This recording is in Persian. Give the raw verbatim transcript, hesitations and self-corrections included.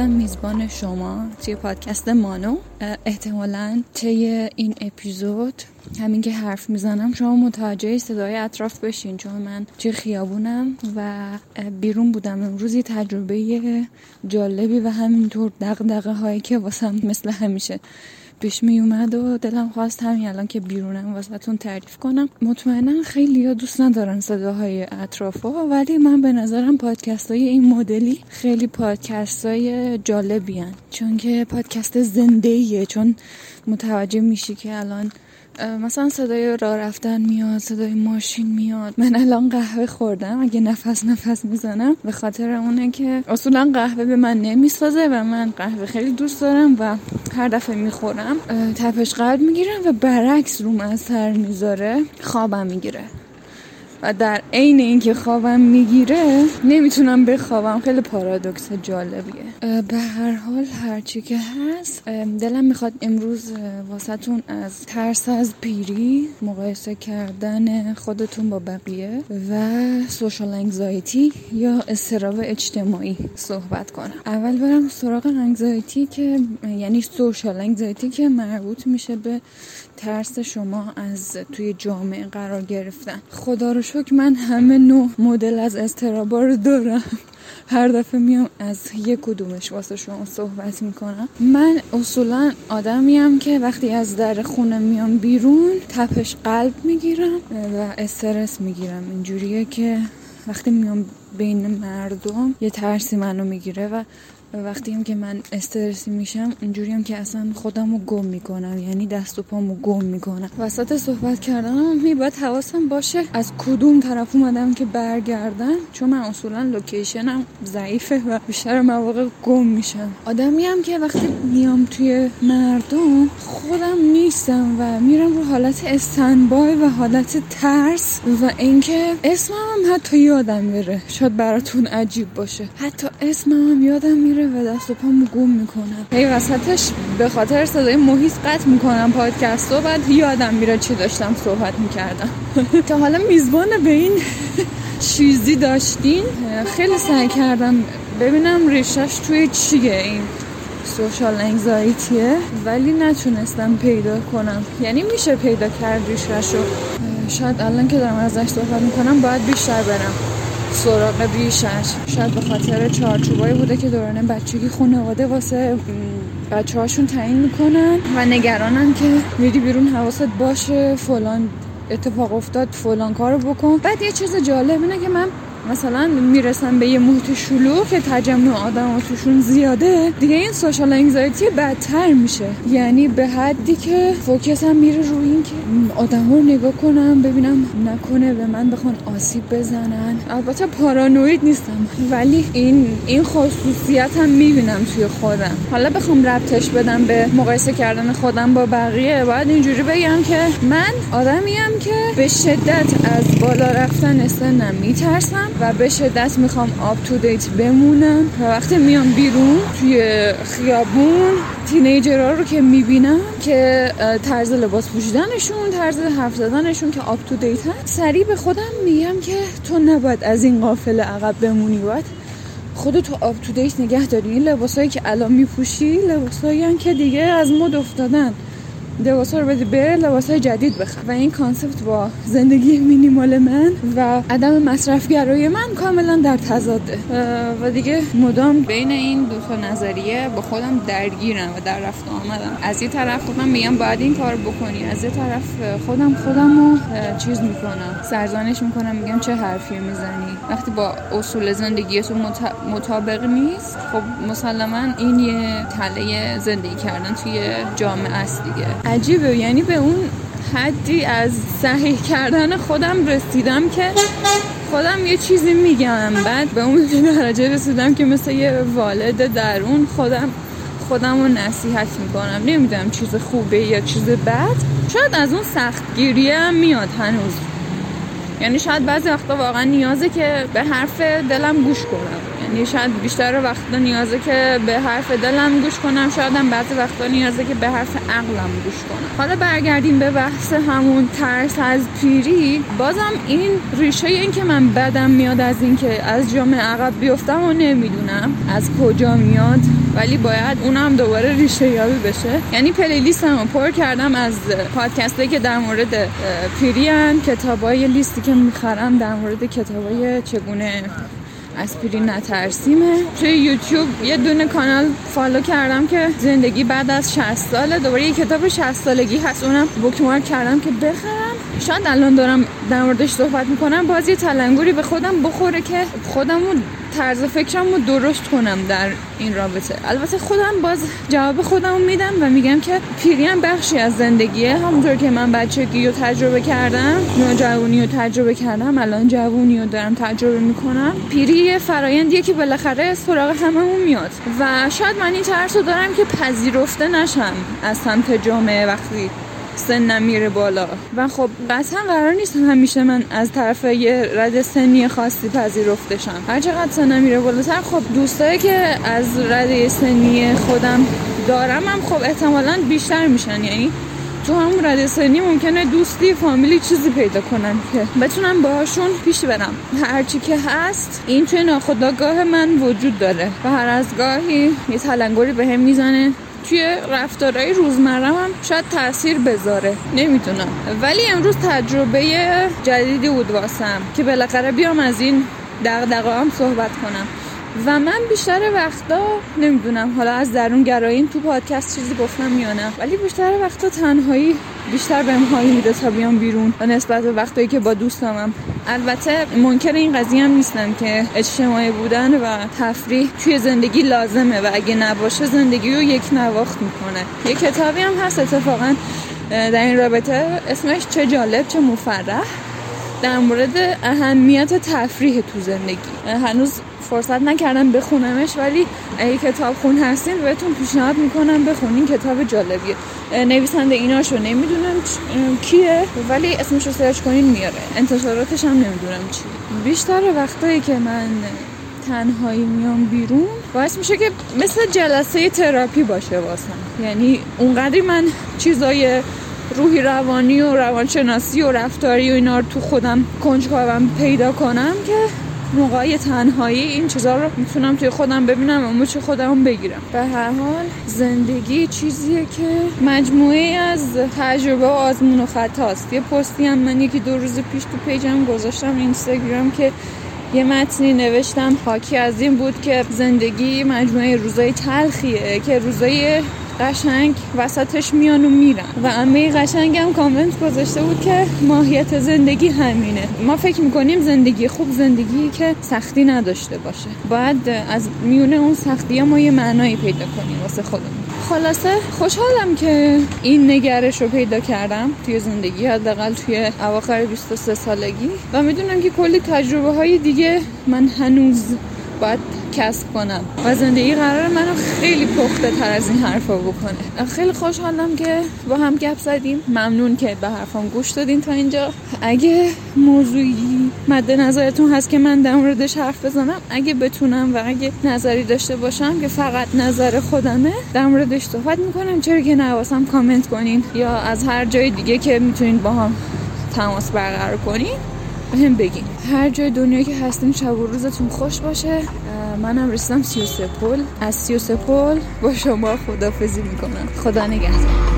هستم میزبان شما توی پادکست مانو. احتمالاً طی این اپیزود همین که حرف میزنم شما متوجه صدای اطراف بشین، چون من توی خیابونم و بیرون بودم. امروز یه تجربه جالبی و همینطور دغدغه هایی که واسم مثل همیشه پیش می اومد و دلم خواست همین الان که بیرونم واسهتون تعریف کنم. مطمئنا خیلیا دوست ندارن صداهای اطرافو، ولی من به نظرم پادکستای این مدلی خیلی پادکستای جالبی ان، چون که پادکست زنده‌ایه، چون متوجه میشی که الان مثلا صدای راه رفتن میاد، صدای ماشین میاد. من الان قهوه خوردم، اگه نفس نفس میزنم به خاطر اونه که اصولا قهوه به من نمیسازه و من قهوه خیلی دوست دارم و هر دفعه میخورم تپش قلب میگیرم و برعکس روم اثر میذاره، خوابم میگیره و در عین اینکه خوابم میگیره نمیتونم بخوابم. خیلی پارادوکس جالبیه. به هر حال هرچی که هست دلم میخواد امروز واسهتون از ترس از پیری، مقایسه کردن خودتون با بقیه و سوشال انگزایتی یا اضطراب اجتماعی صحبت کنم. اول برم سراغ انگزایتی که یعنی سوشال انگزایتی که مربوط میشه به ترس شما از توی جامعه قرار گرفتن. خدا رو شکر من همه نوع مدل از اضطرابا رو دارم. هر دفعه میام از یک کدومش واسه شما صحبت میکنم. من اصولا آدمیم که وقتی از در خونه میام بیرون تپش قلب میگیرم و استرس میگیرم. اینجوریه که وقتی میام بین مردم یه ترسی منو میگیره و وقتی هم که من استرسی میشم اینجوری هم که اصلا خودمو گم میکنم، یعنی دست و پامو گم میکنم. وسط صحبت کردنم میباید حواسم باشه از کدوم طرف اومدم که برگردم، چون من اصولا لوکیشنم ضعیفه و بیشتر مواقع گم میشم. آدمی هم که وقتی میام توی مردم خودم نیستم و میرم رو حالت استنبای و حالت ترس و اینکه اسمم هم حتی یادم میره. شاید براتون عجیب باشه، حتی اسمم هم یادم میره و دست و پامو گم میکنم. هی وسطش به خاطر صدای محیط قطع میکنم پادکستو، بعد یادم میره چی داشتم صحبت میکردم. تا حالا میزبان به این چیزی داشتین؟ خیلی سعی کردم ببینم ریشش توی چیه این سوشال انگزایتیه، ولی نتونستم پیدا کنم. یعنی میشه پیدا کرد ریششو. شاید الان که دارم ازش صحبت میکنم باید بیشتر برم سراغ بیشش. شاید به خاطر چارچوبایی بوده که دوران بچگی خانواده واسه بچه هاشون تعیین میکنن و نگرانن که میری بیرون حواست باشه، فلان اتفاق افتاد، فلان کارو بکن. بعد یه چیز جالب اینه که من مثلا میرسم به یه محیط شلوغ که تجمع آدم توشون زیاده، دیگه این سوشال انگزایتی بدتر میشه. یعنی به حدی که فوکسم میره روی این که آدم‌ها رو نگاه کنم ببینم نکنه به من بخوان آسیب بزنن. البته پارانوید نیستم، ولی این این خصوصیت هم میبینم توی خودم. حالا بخوام ربطش بدم به مقایسه کردن خودم با بقیه، باید اینجوری بگم که من آدمیم که به شدت از بالا رفتن سنم میترسم و به شدت میخوام آپ تو دیت بمونم. و وقتی میام بیرون توی خیابون تینیجرها رو که میبینم که طرز لباس پوشیدنشون، طرز حرف زدنشون که آپ تو دیتن، سریع به خودم میگم که تو نباید از این قافله عقب بمونی، باید خودتو آپ تو دیت نگه داری. این لباسایی که الان میپوشی لباسایی که دیگه از مد افتادن، لباسا رو بدی بره لباسای جدید بخر. و این کانسپت با زندگی مینیمال من و عدم مصرفگرایی من کاملا در تضاده و دیگه مدام بین این دو تا نظریه با خودم درگیرم و در رفت آمدم. از یه طرف خودم میگم باید این کار بکنی، از یه طرف خودم خودمو چیز میکنم، سرزنش میکنم، میگم چه حرفی میزنی. وقتی با اصول زندگیتون مطابق نیست، خب مسلما این یه تله زندگی کردن توی جامعه است دیگه. عجیبه، یعنی به اون حدی از صحیح کردن خودم رسیدم که خودم یه چیزی میگم، بعد به اون درجه رسیدم که مثل یه والد درون خودم خودم رو نصیحت میکنم. نمیدونم چیز خوبه یا چیز بد. شاید از اون سختگیریه هم میاد هنوز. یعنی شاید بعضی وقتا واقعا نیازه که به حرف دلم گوش کنم. یعنی شاید بیشتر وقتا نیازه که به حرف دلم گوش کنم، شاید هم بعضی وقتا نیازه که به حرف عقلم گوش کنم. حالا برگردیم به بحث همون ترس از پیری، بازم این ریشه این که من بدم میاد از این که از جامعه عقب بیفتم و نمیدونم از کجا میاد، ولی باید اونم دوباره ریشه یابی بشه. یعنی پلیلیستمو پر کردم از پادکستایی که در مورد پیری ان، کتابای لیستی که میخرم در مورد کتابای چگونه از پیری نترسیمه. توی یوتیوب یه دونه کانال فالو کردم که زندگی بعد از شصت ساله، دوباره یه کتاب شصت سالگی هست، اونم بوکمارک کردم که بخرم. شاید الان دارم در موردش صحبت میکنم باز یه تلنگوری به خودم بخوره که خودمو طرز فکرمو درست کنم در این رابطه. البته خودم باز جواب خودمو میدم و میگم که پیری هم بخشی از زندگیه، همونطور که من بچگی رو تجربه کردم، نوجوانی رو تجربه کردم، الان جوونی رو دارم تجربه میکنم. پیری یه فرایندیه که بالاخره سراغ هممون میاد و شاید من این ترسو دارم که پذیرفته نشم از سمت جامعه وقتی سنم میره بالا، و خب قطعا قرار نیست همیشه من از طرف یه رد سنی خاصی پذیرفته شم. هر چقدر سنم میره بالاتر خب دوستایی که از رد سنی خودم دارم هم خب احتمالاً بیشتر میشن، یعنی تو همون رده سنی ممکنه دوستی، فامیلی، چیزی پیدا کنم که بتونم باهاشون پیش برم. هرچی که هست این توی ناخودآگاه من وجود داره و هر از گاهی یه تلنگری بهم میزنه، توی رفتارهای روزمرم هم شاید تأثیر بذاره، نمیدونم. ولی امروز تجربه جدیدی بود واسم که بالاخره بیام از این دغدغه‌ام صحبت کنم و من بیشتر وقتا نمیدونم، حالا از درون گراییم تو پادکست چیزی گفتم یا نه، ولی بیشتر وقتا تنهایی بیشتر بهم حال میده تا بیام بیرون نسبت به وقتایی که با دوستامم. البته منکر این قضیه هم نیستم که اجتماعی بودن و تفریح توی زندگی لازمه و اگه نباشه زندگی رو یک نواخت میکنه. یه کتابی هم هست اتفاقا در این رابطه، اسمش چه جالب چه مفرح، در مورد اهمیت تفریح تو زندگی. هنوز فرصت نکردم بخونمش، ولی اگه کتاب خون هستین بهتون پیشنهاد میکنم بخونین، کتاب جالبیه. نویسنده ایناشو نمیدونم کیه ولی اسمشو سرچ کنین میاره، انتشاراتش هم نمیدونم چی. بیشتر وقتایی که من تنهایی میام بیرون باعث میشه که مثل جلسه تراپی باشه واسم، یعنی اونقدری من چیزای روحی روانی و روانشناسی و رفتاری و اینا رو تو خودم کنجکاوم پیدا کنم که موقعی تنهایی این چیزا رو میتونم توی خودم ببینم و موچ خودم بگیرم. به هر حال زندگی چیزیه که مجموعه از تجربه و آزمون و خطاست. یه پستی هم من یکی دو روز پیش تو پیجم گذاشتم اینستاگرام که یه متنی نوشتم حاکی از این بود که زندگی مجموعه روزای تلخیه که روزای قشنگ وسطش میان و میرن، و عمه قشنگ هم کامنت گذاشته بود که ماهیت زندگی همینه. ما فکر میکنیم زندگی خوب زندگی که سختی نداشته باشه، باید از میونه اون سختی ما یه معنایی پیدا کنیم واسه خودمون. خلاصه خوشحالم که این نگرش رو پیدا کردم توی زندگی، حداقل توی اواخر بیست و سه سالگی، و میدونم که کلی تجربه های دیگه من هنوز باید کسب کنم و زندگی قراره منو خیلی پخته تر از این حرفا بکنه. خیلی خوشحالم که با هم گپ زدیم، ممنون که به حرفام گوش دادین تا اینجا. اگه موضوعی مد نظرتون هست که من در موردش حرف بزنم، اگه بتونم و اگه نظری داشته باشم که فقط نظر خودمه در موردش صحبت میکنم، چرا که نواسم کامنت کنین یا از هر جای دیگه که میتونین با هم تماس برقرار کنین بهم بگین. هر جای دنیا که هستین شب و روزتون خوش باشه. منم رستم سی و سه پل، از سی و سه پل با شما خدافظی میکنم. خدا نگهدار.